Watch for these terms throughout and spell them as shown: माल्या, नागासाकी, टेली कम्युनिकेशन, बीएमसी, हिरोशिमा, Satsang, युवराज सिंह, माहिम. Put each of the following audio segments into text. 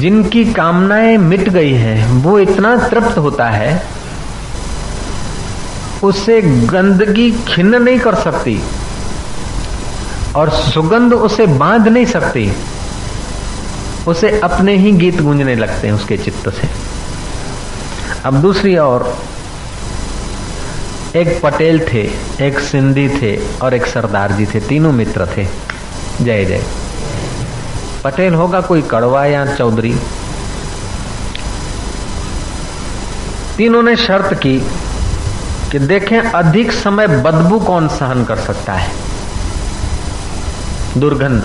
जिनकी कामनाएं मिट गई हैं वो इतना तृप्त होता है, उससे गंदगी खिन्न नहीं कर सकती और सुगंध उसे बांध नहीं सकती। उसे अपने ही गीत गूंजने लगते हैं उसके चित्त से। अब दूसरी ओर एक पटेल थे, एक सिंधी थे और एक सरदार जी थे, तीनों मित्र थे। जय जय। पटेल होगा कोई कड़वा या चौधरी। तीनों ने शर्त की कि देखें अधिक समय बदबू कौन सहन कर सकता है, दुर्गंध।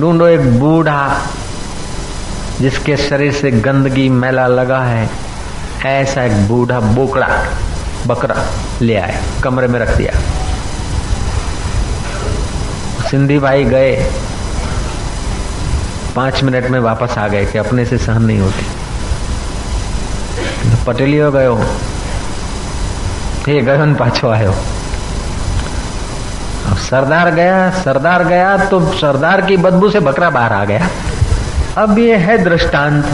ढूंढो एक बूढ़ा जिसके शरीर से गंदगी मैला लगा है, ऐसा एक बूढ़ा बोकड़ा बकरा ले आए, कमरे में रख दिया। सिंधी भाई गए, 5 मिनट में वापस आ गए कि अपने से सहन नहीं होती। पटेलियो गयो, ये गगन पाछो आयो। अब सरदार गया तो सरदार की बदबू से बकरा बाहर आ गया। अब ये है दृष्टांत।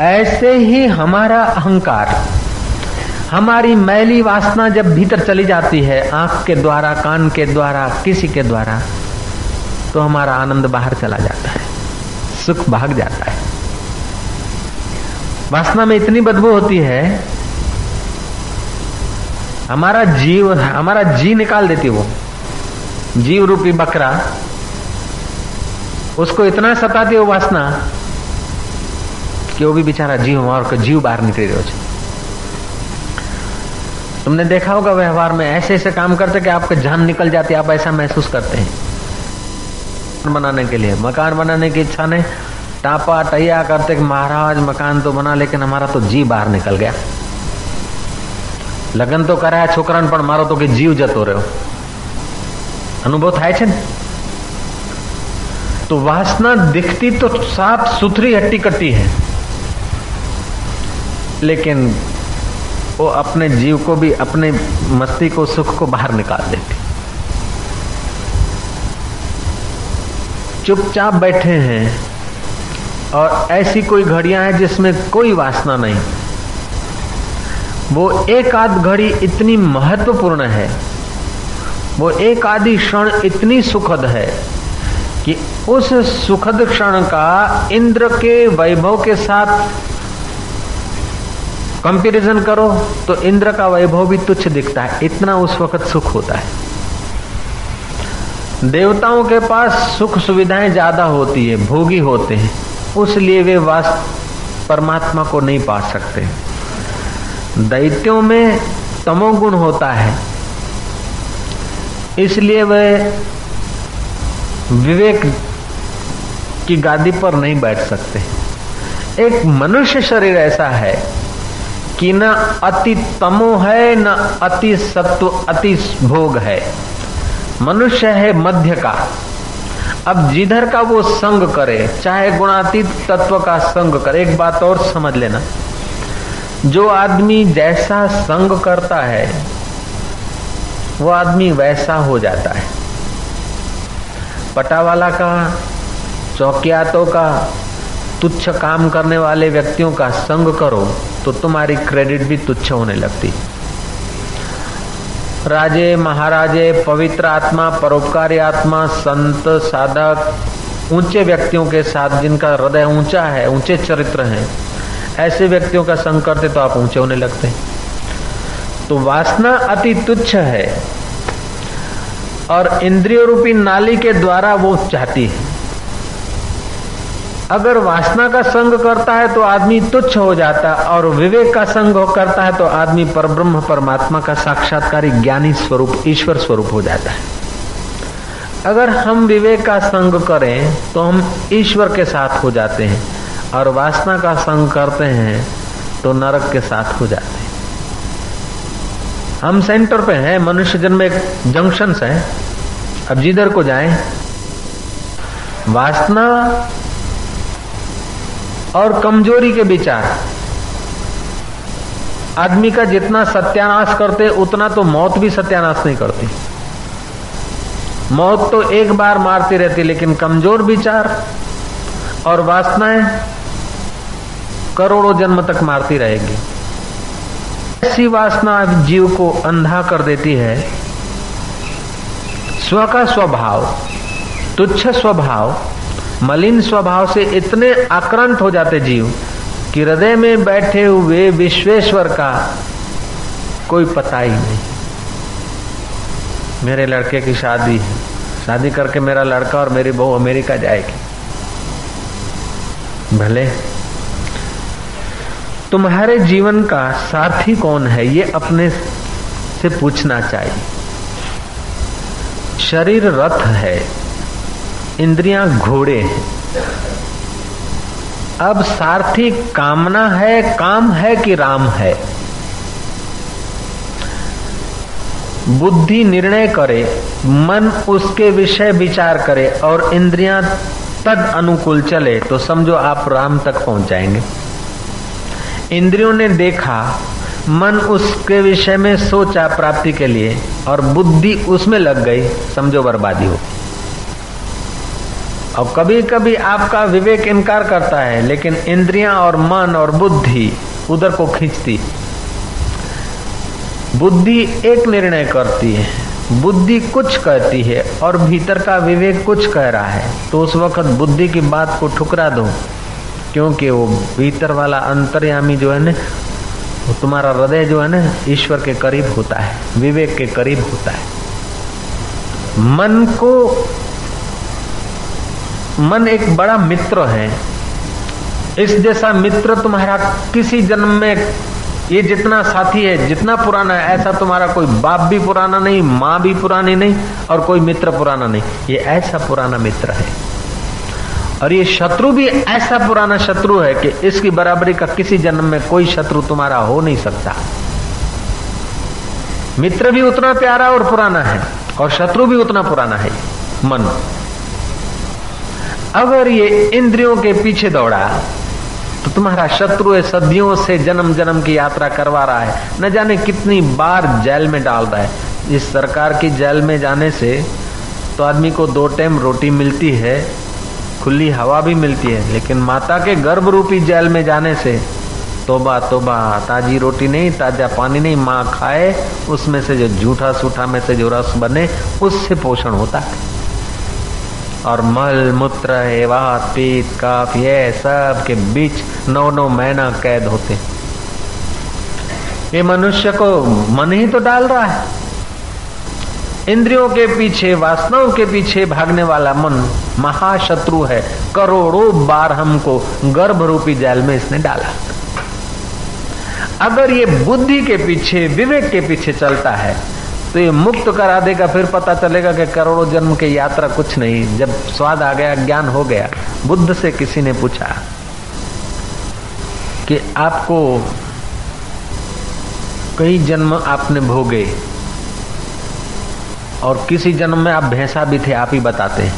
ऐसे ही हमारा अहंकार, हमारी मैली वासना जब भीतर चली जाती है आंख के द्वारा, कान के द्वारा, किसी के द्वारा, तो हमारा आनंद बाहर चला जाता है, सुख भाग जाता है। वासना में इतनी बदबू होती है, हमारा जी निकाल देती वो। जीव रूपी बकरा उसको इतना सताती वो वासना कि वो भी बेचारा जीव और जीव बाहर निकली रहो। तुमने देखा होगा व्यवहार में ऐसे ऐसे काम करते कि आपके जान निकल जाती है, आप ऐसा महसूस करते हैं। बनाने के लिए, मकान बनाने की इच्छा ने टापा टैया करते कि महाराज मकान तो बना लेकिन हमारा तो जीव बाहर निकल गया। लगन तो कराया छोकरान पण मारो तो कि जीव जतो रह्यो। अनुभव थाय छे ने। तो वासना दिखती तो साफ सुथरी हट्टी कट्टी है, लेकिन वो अपने जीव को भी, अपने मस्ती को, सुख को बाहर निकाल देती। चुपचाप बैठे हैं और ऐसी कोई घड़ियां हैं जिसमें कोई वासना नहीं। वो एक आध घड़ी इतनी महत्वपूर्ण है, वो एक आधी क्षण इतनी सुखद है कि उस सुखद क्षण का इंद्र के वैभव के साथ कंपैरिजन करो तो इंद्र का वैभव भी तुच्छ दिखता है। इतना उस वक्त सुख होता है। देवताओं के पास सुख सुविधाएं ज्यादा होती है, भोगी होते हैं, उसलिए वे परमात्मा को नहीं पा सकते। दैत्यों में तमोगुण होता है, इसलिए वे विवेक की गादी पर नहीं बैठ सकते। एक मनुष्य शरीर ऐसा है कि न अति तमो है, न अति सत्व, अति भोग है। मनुष्य है मध्य का। अब जिधर का वो संग करे, चाहे गुणातीत तत्व का संग करे। एक बात और समझ लेना, जो आदमी जैसा संग करता है वो आदमी वैसा हो जाता है। पटावाला का, चौकियातों का, तुच्छ काम करने वाले व्यक्तियों का संग करो तो तुम्हारी क्रेडिट भी तुच्छ होने लगती। राजे महाराजे, पवित्र आत्मा, परोपकारी आत्मा, संत साधक, ऊंचे व्यक्तियों के साथ जिनका हृदय ऊंचा है, ऊंचे चरित्र हैं, ऐसे व्यक्तियों का संग करते तो आप ऊंचे होने लगते। तो वासना अति तुच्छ है और इंद्रियों रूपी नाली के द्वारा वो जाती है। अगर वासना का संग करता है तो आदमी तुच्छ हो जाता है और विवेक का संग करता है तो आदमी परब्रह्म परमात्मा का साक्षात्कारी ज्ञानी स्वरूप, ईश्वर स्वरूप हो जाता है। अगर हम विवेक का संग करें तो हम ईश्वर के साथ हो जाते हैं और वासना का संग करते हैं तो नरक के साथ हो जाते हैं। हम सेंटर पे हैं, मनुष्य जन्म एक जंक्शन है। अब जिधर को जाएं, वासना और कमजोरी के विचार आदमी का जितना सत्यानाश करते उतना तो मौत भी सत्यानाश नहीं करती। मौत तो एक बार मारती रहती, लेकिन कमजोर विचार और वासनाएं करोड़ों जन्म तक मारती रहेगी। ऐसी वासना जीव को अंधा कर देती है। स्व का स्वभाव, तुच्छ स्वभाव, मलिन स्वभाव से इतने आक्रांत हो जाते जीव कि हृदय में बैठे हुए विश्वेश्वर का कोई पता ही नहीं। मेरे लड़के की शादी है, शादी करके मेरा लड़का और मेरी बहू अमेरिका जाएगी। भले तुम्हारे जीवन का साथी कौन है ये अपने से पूछना चाहिए। शरीर रथ है, इंद्रियां घोड़े हैं। अब सारथी कामना है, काम है कि राम है। बुद्धि निर्णय करे, मन उसके विषय विचार करे और इंद्रियां तद अनुकूल चले तो समझो आप राम तक पहुंच जाएंगे। इंद्रियों ने देखा, मन उसके विषय में सोचा प्राप्ति के लिए और बुद्धि उसमें लग गई, समझो बर्बादी हो। और कभी कभी आपका विवेक इनकार करता है लेकिन इंद्रियां और मन और बुद्धि उधर को खींचती। बुद्धि एक निर्णय करती है, बुद्धि कुछ कहती है और भीतर का विवेक कुछ कह रहा है, तो उस वक्त बुद्धि की बात को ठुकरा दो, क्योंकि वो भीतर वाला अंतर्यामी जो है ना, वो तुम्हारा हृदय जो है ना, ईश्वर के करीब होता है, विवेक के करीब होता है। मन को, मन एक बड़ा मित्र है। इस जैसा मित्र तुम्हारा किसी जन्म में, ये जितना साथी है जितना पुराना है, ऐसा तुम्हारा कोई बाप भी पुराना नहीं, माँ भी पुरानी नहीं और कोई मित्र पुराना नहीं। ये ऐसा पुराना मित्र है। और ये शत्रु भी ऐसा पुराना शत्रु है कि इसकी बराबरी का किसी जन्म में कोई शत्रु तुम्हारा हो नहीं सकता। मित्र भी उतना प्यारा और पुराना है और शत्रु भी उतना पुराना है, मन। अगर ये इंद्रियों के पीछे दौड़ा तो तुम्हारा शत्रु है, सदियों से जन्म जन्म की यात्रा करवा रहा है, न जाने कितनी बार जेल में डाल रहा है। इस सरकार की जेल में जाने से तो आदमी को 2 टाइम रोटी मिलती है, खुली हवा भी मिलती है, लेकिन माता के गर्भ रूपी जेल में जाने से तोबा तोबा, ताजी रोटी नहीं, ताजा पानी नहीं, माँ खाए उसमें से जो झूठा सूठा में से जो रस बने उससे पोषण होता है। और मल मूत्र वात पीत काफ ये सब के बीच 9-9 महीना कैद होते। ये मनुष्य को मन ही तो डाल रहा है। इंद्रियों के पीछे, वासनाओं के पीछे भागने वाला मन महाशत्रु है। करोड़ों बार हमको गर्भ रूपी जेल में इसने डाला। अगर ये बुद्धि के पीछे, विवेक के पीछे चलता है तो ये मुक्त करा देगा। फिर पता चलेगा कि करोड़ों जन्म की यात्रा कुछ नहीं। जब स्वाद आ गया, ज्ञान हो गया। बुद्ध से किसी ने पूछा कि आपको कई जन्म आपने भोगे और किसी जन्म में आप भैंसा भी थे, आप ही बताते हैं,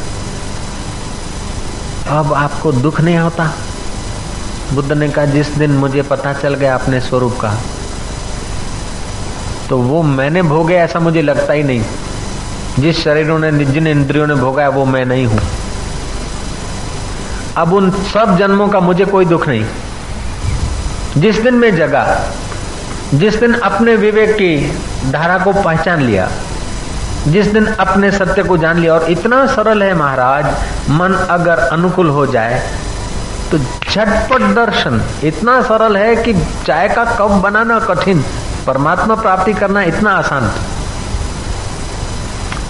अब आपको दुख नहीं होता? बुद्ध ने कहा, जिस दिन मुझे पता चल गया अपने स्वरूप का, तो वो मैंने भोगे ऐसा मुझे लगता ही नहीं। जिस शरीरों ने, जिन इंद्रियों ने भोगा है वो मैं नहीं हूं। अब उन सब जन्मों का मुझे कोई दुख नहीं। जिस दिन मैं जगा, जिस दिन अपने विवेक की धारा को पहचान लिया, जिस दिन अपने सत्य को जान लिया। और इतना सरल है महाराज, मन अगर अनुकूल हो जाए तो झटपट दर्शन। इतना सरल है कि चाय का कप बनाना कठिन, परमात्मा प्राप्ति करना इतना आसान।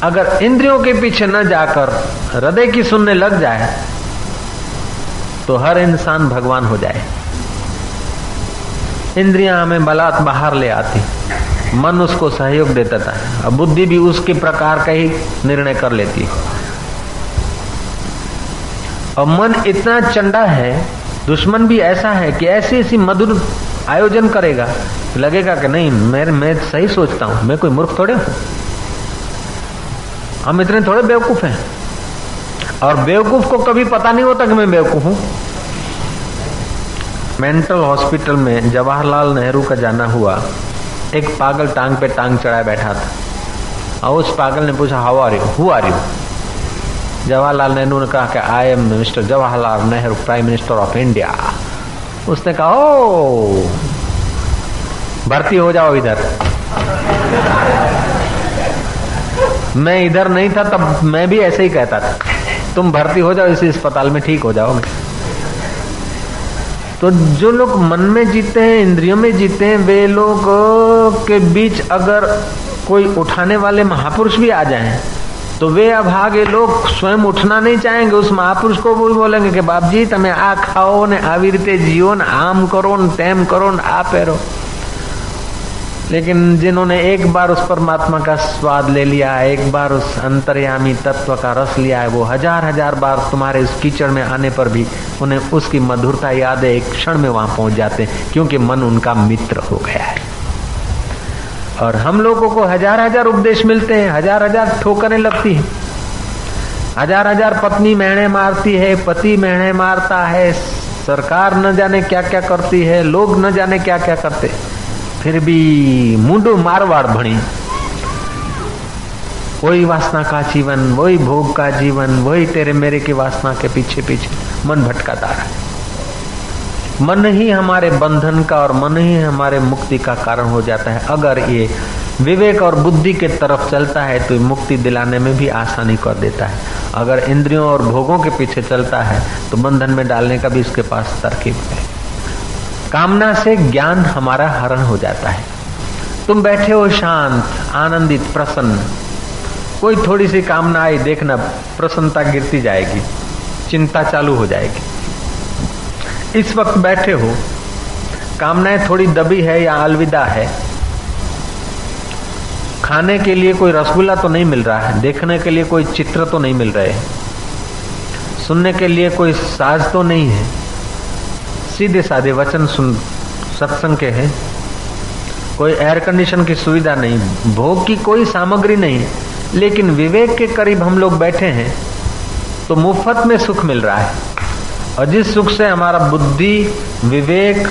अगर इंद्रियों के पीछे न जाकर हृदय की सुनने लग जाए तो हर इंसान भगवान हो जाए। इंद्रियां हमें बलात बाहर ले आती, मन उसको सहयोग देता था, अब बुद्धि भी उसके प्रकार का ही निर्णय कर लेती। और मन इतना चंडा है, दुश्मन भी ऐसा है कि ऐसी ऐसी मधुर आयोजन करेगा, लगेगा कि नहीं मैं सही सोचता हूं, मैं कोई मूर्ख थोड़े हूं, हम इतने थोड़े बेवकूफ हैं। और बेवकूफ को कभी पता नहीं होता कि मैं बेवकूफ हूं। मेंटल हॉस्पिटल में जवाहरलाल नेहरू का जाना हुआ, एक पागल टांग पे टांग चढ़ाए बैठा था और उस पागल ने पूछा, how are you, who are you? Jawaharlal Nehru ने कहा कि I am mister Jawaharlal Nehru, prime minister of India. उसने कहा ओ भर्ती हो जाओ इधर, मैं इधर नहीं था तब मैं भी ऐसे ही कहता था, तुम भर्ती हो जाओ इसी अस्पताल में, ठीक हो जाओगे। तो जो लोग मन में जीते हैं, इंद्रियों में जीते हैं, वे लोग के बीच अगर कोई उठाने वाले महापुरुष भी आ जाएं तो वे अभागे लोग स्वयं उठना नहीं चाहेंगे। उस महापुरुष को भी बोलेंगे कि बाप जी तमे आ खाओ ने આવી રીતે જીઓ ને આમ કરો ને તેમ કરો ને આ પહેरो। लेकिन जिन्होंने एक बार उस परमात्मा का स्वाद ले लिया है, एक बार उस अंतर्यामी तत्व का रस लिया है, वो हजार हजार बार तुम्हारे उस कीचड़ में आने पर भी उन्हें उसकी मधुरता याद है, एक क्षण में वहां पहुंच जाते हैं, क्योंकि मन उनका मित्र हो गया है। और हम लोगों को हजार हजार उपदेश मिलते हैं, हजार हजार ठोकरें लगती हैं, हजार हजार पत्नी मेहने मारती है, पति मेहने मारता है, सरकार न जाने क्या क्या करती है, लोग न जाने क्या क्या करते, फिर भी मुंडू मारवाड़ भणी, वही वासना का जीवन, वही भोग का जीवन, वही तेरे मेरे की वासना के पीछे पीछे मन भटकाता रहा। मन ही हमारे बंधन का और मन ही हमारे मुक्ति का कारण हो जाता है। अगर ये विवेक और बुद्धि के तरफ चलता है तो मुक्ति दिलाने में भी आसानी कर देता है, अगर इंद्रियों और भोगों के पीछे चलता है तो बंधन में डालने का भी इसके पास तरकीब है। कामना से ज्ञान हमारा हरण हो जाता है। तुम बैठे हो शांत, आनंदित, प्रसन्न, कोई थोड़ी सी कामना आई, देखना प्रसन्नता गिरती जाएगी, चिंता चालू हो जाएगी। इस वक्त बैठे हो, कामनाएं थोड़ी दबी है या अलविदा है, खाने के लिए कोई रसगुल्ला तो नहीं मिल रहा है, देखने के लिए कोई चित्र तो नहीं मिल रहे, सुनने के लिए कोई साज तो नहीं है, सीधे साधे वचन सुन सत्संग के हैं, कोई एयर कंडीशन की सुविधा नहीं, भोग की कोई सामग्री नहीं, लेकिन विवेक के करीब हम लोग बैठे हैं तो मुफ्त में सुख मिल रहा है। और जिस सुख से हमारा बुद्धि, विवेक,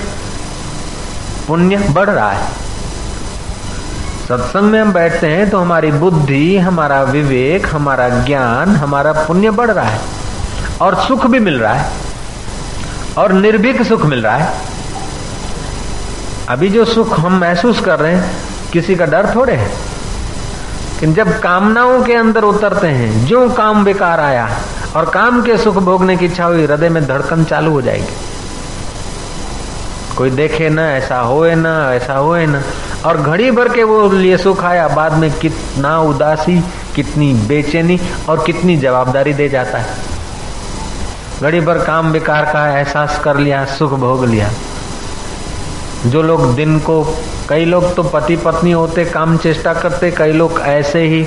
पुण्य बढ़ रहा है। सत्संग में हम बैठते हैं तो हमारी बुद्धि, हमारा विवेक, हमारा ज्ञान, हमारा पुण्य बढ़ रहा है और सुख भी मिल रहा है और निर्भीक सुख मिल रहा है। अभी जो सुख हम महसूस कर रहे हैं किसी का डर थोड़े है, लेकिन जब कामनाओं के अंदर उतरते हैं, जो काम बेकार आया और काम के सुख भोगने की इच्छा हुई, हृदय में धड़कन चालू हो जाएगी, कोई देखे ना, ऐसा होए ना, ऐसा होए ना, और घड़ी भर के वो लिए सुख आया, बाद में कितना उदासी, कितनी बेचैनी और कितनी जवाबदारी दे जाता है। घड़ी भर काम बेकार का एहसास कर लिया, सुख भोग लिया। जो लोग दिन को, कई लोग तो पति पत्नी होते काम चेष्टा करते, कई लोग ऐसे ही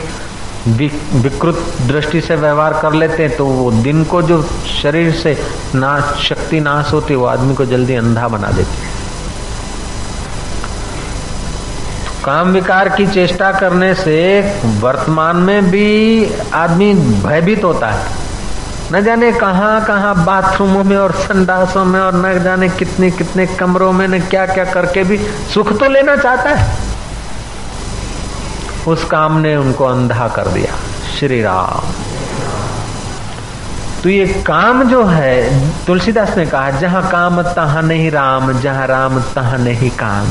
विकृत दृष्टि से व्यवहार कर लेते, तो वो दिन को जो शरीर से नाश शक्ति नाश होती, वो आदमी को जल्दी अंधा बना देती। काम विकार की चेष्टा करने से वर्तमान में भी आदमी भयभीत होता है, न जाने कहां कहां बाथरूमों में और संडासों में और न जाने कितने कितने कमरों में न क्या क्या करके भी सुख तो लेना चाहता है। उस काम ने उनको अंधा कर दिया। श्री राम। तो ये काम जो है, तुलसीदास ने कहा जहां काम तहां नहीं राम, जहां राम तहां नहीं काम।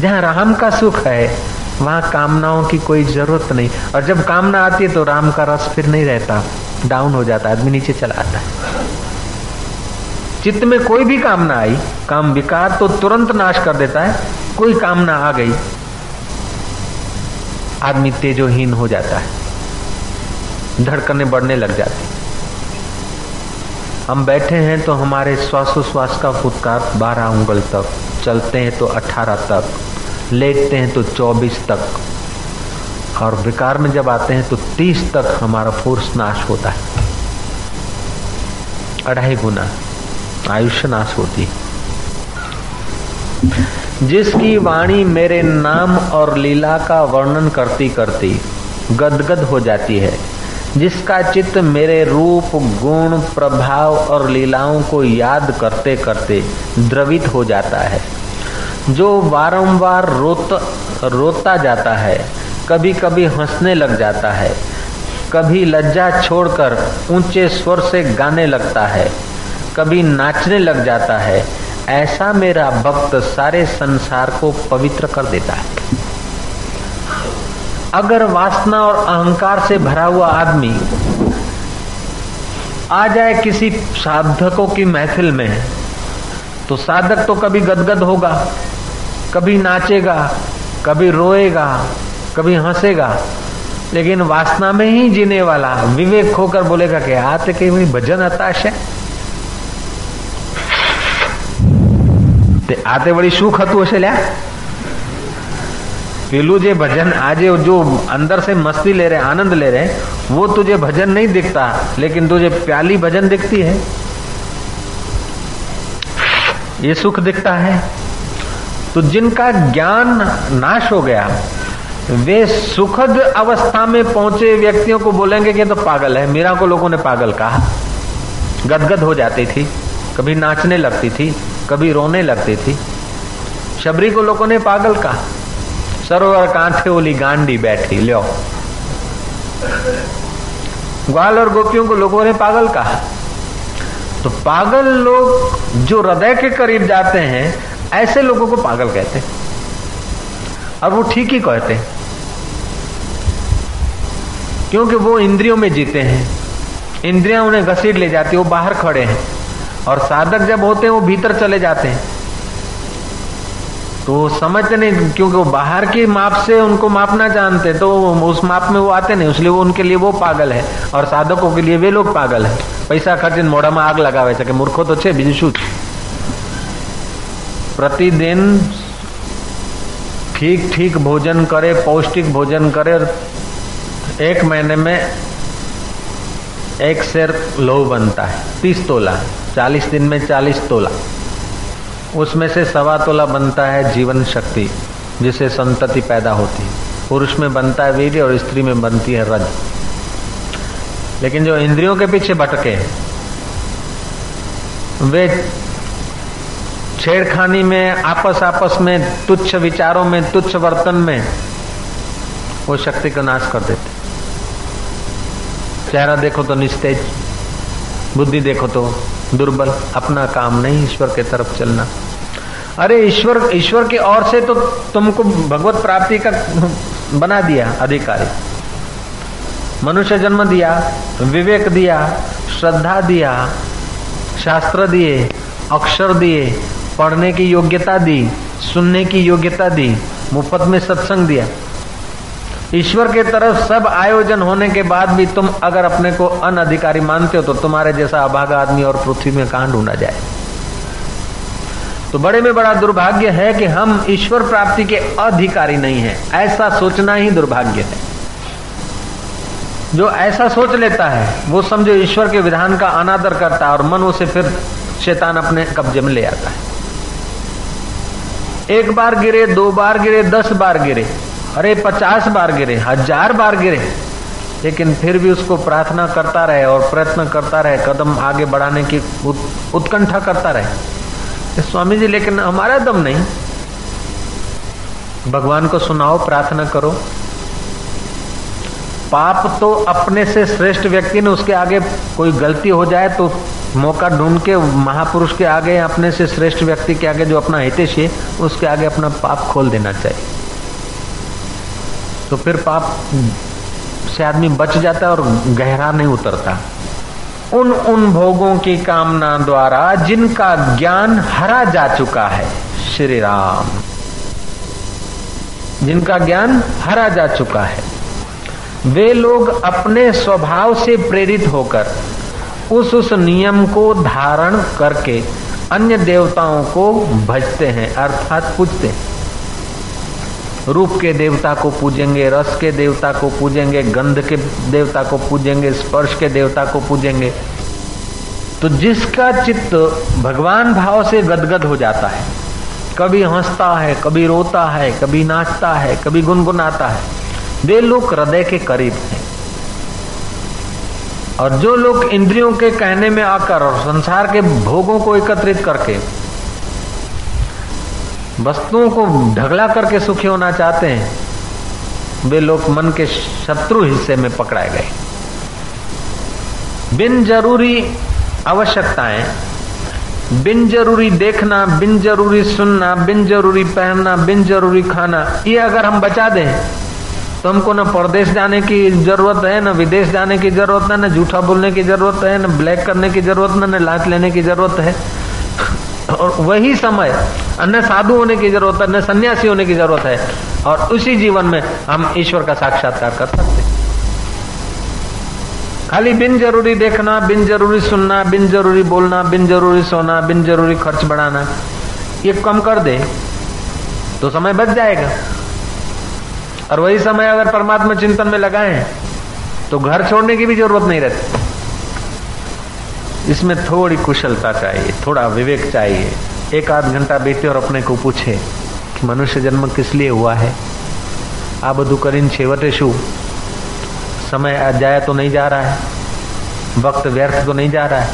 जहां राम का सुख है वहां कामनाओं की कोई जरूरत नहीं, और जब कामना आती है तो राम का रस फिर नहीं रहता, डाउन हो जाता, आदमी नीचे चला आता है। चित्त में कोई भी कामना आई, काम विकार तो तुरंत नाश कर देता है, कोई कामना आ गई आदमी तेजोहीन हो जाता है, धड़कने बढ़ने लग जाती। हम बैठे हैं तो हमारे श्वासोश्वास का फुटकार 12 उंगल तक, चलते हैं तो 18 तक, लेटते हैं तो 24 तक, और विकार में जब आते हैं तो 30 तक हमारा फोर्स नाश होता है, 2.5 गुना आयुष्य नाश होती है। जिसकी वाणी मेरे नाम और लीला का वर्णन करती करती गदगद हो जाती है, जिसका चित्त मेरे रूप, गुण, प्रभाव और लीलाओं को याद करते करते द्रवित हो जाता है, जो बारंबार रोता जाता है, कभी कभी हंसने लग जाता है, कभी लज्जा छोड़कर ऊंचे स्वर से गाने लगता है, कभी नाचने लग जाता है। ऐसा मेरा भक्त सारे संसार को पवित्र कर देता है। अगर वासना और अहंकार से भरा हुआ आदमी आ जाए किसी साधकों की महफिल में, तो साधक तो कभी गदगद होगा, कभी नाचेगा, कभी रोएगा, कभी हंसेगा, लेकिन वासना में ही जीने वाला विवेक होकर बोलेगा कि आते के भी भजन हताश है, ते आते वड़ी शू खतु हशे ल्या। पेलू जे भजन आज जो अंदर से मस्ती ले रहे, आनंद ले रहे, वो तुझे भजन नहीं दिखता, लेकिन तुझे प्याली भजन दिखती है, ये सुख दिखता है। तो जिनका ज्ञान नाश हो गया, वे सुखद अवस्था में पहुंचे व्यक्तियों को बोलेंगे कि तो पागल है। मीरा को लोगों ने पागल कहा। गदगद हो जाती थी, कभी नाचने लगती थी, कभी रोने लगती थी। शबरी को लोगों ने पागल कहा। सरोवर कांठे ओली गांडी बैठी ल्यो। ग्वाल और गोपियों को लोगों ने पागल कहा। तो पागल लोग जो हृदय के करीब जाते हैं, ऐसे लोगों को पागल कहते हैं, और वो ठीक ही कहते हैं, क्योंकि वो इंद्रियों में जीते हैं, इंद्रियां उन्हें घसीट ले जाती है, वो बाहर खड़े हैं। और साधक जब होते हैं वो भीतर चले जाते हैं, तो समझते नहीं, क्योंकि वो बाहर की माप से उनको मापना जानते, तो उस माप में वो आते नहीं, इसलिए वो उनके लिए वो पागल है, और साधकों के लिए वे लोग पागल है। पैसा खर्च मोड़ा में आग लगावे सके मूर्खो तो छे, बीजू शू। प्रतिदिन ठीक ठीक भोजन करे, पौष्टिक भोजन करे, एक महीने में एक सेर लोह बनता है 30 तोला, 40 दिन में 40 तोला, उसमें से 1.25 तोला बनता है जीवन शक्ति, जिसे संतति पैदा होती है। पुरुष में बनता है वीर्य और स्त्री में बनती है रज। लेकिन जो इंद्रियों के पीछे भटके, वे छेड़खानी में, आपस में, तुच्छ विचारों में, तुच्छ वर्तन में वो शक्ति का नाश कर देते। चेहरा देखो तो निस्तेज, बुद्धि देखो तो दुर्बल, अपना काम नहीं, ईश्वर के तरफ चलना। अरे ईश्वर की ओर से तो तुमको भगवत प्राप्ति का बना दिया अधिकारी, मनुष्य जन्म दिया, विवेक दिया, श्रद्धा दिया, शास्त्र दिए, अक्षर दिए, पढ़ने की योग्यता दी, सुनने की योग्यता दी, मुफ्त में सत्संग दिया। ईश्वर के तरफ सब आयोजन होने के बाद भी तुम अगर अपने को अनधिकारी मानते हो, तो तुम्हारे जैसा अभागा आदमी और पृथ्वी में कहां ढूंढा जाए। तो बड़े में बड़ा दुर्भाग्य है कि हम ईश्वर प्राप्ति के अधिकारी नहीं हैं। ऐसा सोचना ही दुर्भाग्य है। जो ऐसा सोच लेता है वो समझो ईश्वर के विधान का अनादर करता है, और मन उसे फिर शैतान अपने कब्जे में ले आता है। एक बार गिरे, 2 बार गिरे, 10 बार गिरे, अरे 50 बार गिरे, 1000 बार गिरे, लेकिन फिर भी उसको प्रार्थना करता रहे और प्रयत्न करता रहे, कदम आगे बढ़ाने की उत्कंठा करता रहे। स्वामी जी लेकिन हमारा दम नहीं। भगवान को सुनाओ, प्रार्थना करो। पाप तो अपने से श्रेष्ठ व्यक्ति ने, उसके आगे कोई गलती हो जाए तो मौका ढूंढ के महापुरुष के आगे, अपने से श्रेष्ठ व्यक्ति के आगे, जो अपना हितेश है उसके आगे अपना पाप खोल देना चाहिए। तो फिर पाप से आदमी बच जाता है और गहरा नहीं उतरता। उन भोगों की कामना द्वारा जिनका ज्ञान हरा जा चुका है, श्री राम, जिनका ज्ञान हरा जा चुका है, वे लोग अपने स्वभाव से प्रेरित होकर उस नियम को धारण करके अन्य देवताओं को भजते हैं, अर्थात पूजते हैं। रूप के देवता को पूजेंगे, रस के देवता को पूजेंगे, गंध के देवता को पूजेंगे, स्पर्श के देवता को पूजेंगे। तो जिसका चित्त भगवान भाव से गदगद हो जाता है, कभी हंसता है, कभी रोता है, कभी नाचता है, कभी गुनगुनाता है, वे लोग हृदय के करीब हैं। और जो लोग इंद्रियों के कहने में आकर और संसार के भोगों को एकत्रित करके वस्तुओं को ढगला करके सुखी होना चाहते हैं, वे लोग मन के शत्रु हिस्से में पकड़ाए गए। बिन जरूरी आवश्यकताएं, बिन जरूरी देखना, बिन जरूरी सुनना, बिन जरूरी पहनना, बिन जरूरी खाना, ये अगर हम बचा दें तो हमको ना परदेश जाने की जरूरत है, ना विदेश जाने की जरूरत है, ना झूठा बोलने की जरूरत है, ना ब्लैक करने की जरूरत है, ना लात लेने की जरूरत है। और वही समय न साधु होने की जरूरत है, न सन्यासी होने की जरूरत है, और उसी जीवन में हम ईश्वर का साक्षात्कार कर सकते हैं। खाली बिन जरूरी देखना, बिन जरूरी सुनना, बिन जरूरी बोलना, बिन जरूरी सोना, बिन जरूरी खर्च बढ़ाना, ये कम कर दे तो समय बच जाएगा। और वही समय अगर परमात्मा चिंतन में लगाएं तो घर छोड़ने की भी जरूरत नहीं रहती। इसमें थोड़ी कुशलता चाहिए, थोड़ा विवेक चाहिए। एक आध घंटा बैठे और अपने को पूछे कि मनुष्य जन्म किस लिए हुआ है, आ બધું કરીને છેવટે શું? समय जाया तो नहीं जा रहा है, वक्त व्यर्थ तो नहीं जा रहा है,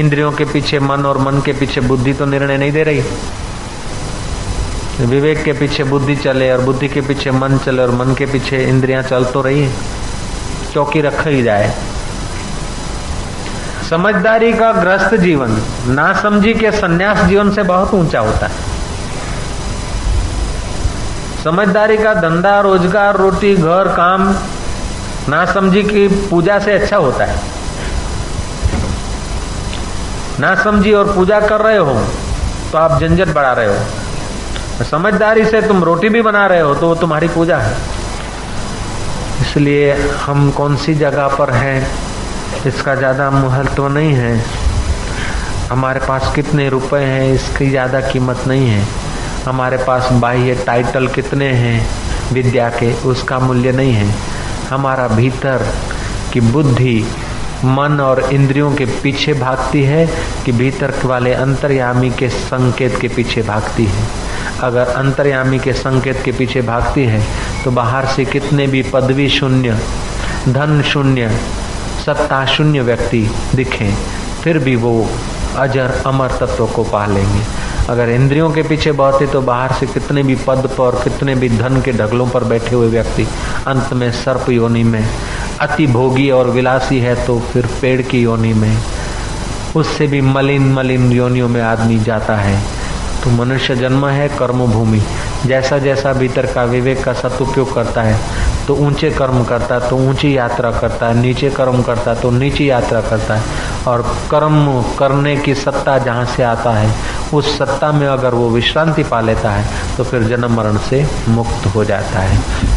इंद्रियों के पीछे मन और मन के पीछे बुद्धि तो निर्णय नहीं दे रही। विवेक के पीछे बुद्धि चले और बुद्धि के पीछे मन चले और मन के पीछे इंद्रियां चल तो रही है, चौकी रखी जाए। समझदारी का ग्रस्त जीवन नासमझी के सन्यास जीवन से बहुत ऊंचा होता है। समझदारी का धंधा, रोजगार, रोटी, घर, काम नासमझी की पूजा से अच्छा होता है। नासमझी और पूजा कर रहे हो तो आप झंझट बढ़ा रहे हो। समझदारी से तुम रोटी भी बना रहे हो तो वो तुम्हारी पूजा है। इसलिए हम कौन सी जगह पर हैं इसका ज्यादा महत्व नहीं है, हमारे पास कितने रुपए हैं इसकी ज्यादा कीमत नहीं है, हमारे पास बाह्य टाइटल कितने हैं विद्या के उसका मूल्य नहीं है। हमारा भीतर की बुद्धि मन और इंद्रियों के पीछे भागती है कि भीतर वाले अंतर्यामी के संकेत के पीछे भागती है। अगर अंतर्यामी के संकेत के पीछे भागती है तो बाहर से कितने भी पदवी शून्य, धन शून्य, सत्ता शून्य व्यक्ति दिखें फिर भी वो अजर अमर तत्व को पा लेंगे। अगर इंद्रियों के पीछे बहते तो बाहर से कितने भी पद पर, कितने भी धन के ढगलों पर बैठे हुए व्यक्ति अंत में सर्प योनि में, अति भोगी और विलासी है तो फिर पेड़ की योनि में, उससे भी मलिन मलिन योनियों में आदमी जाता है। तो मनुष्य जन्म है कर्म भूमि। जैसा जैसा भीतर का विवेक का सदुपयोग करता है तो ऊंचे कर्म करता है, तो ऊंची यात्रा करता है, नीचे कर्म करता है तो नीची यात्रा करता है। और कर्म करने की सत्ता जहाँ से आता है उस सत्ता में अगर वो विश्रांति पा लेता है तो फिर जन्म मरण से मुक्त हो जाता है।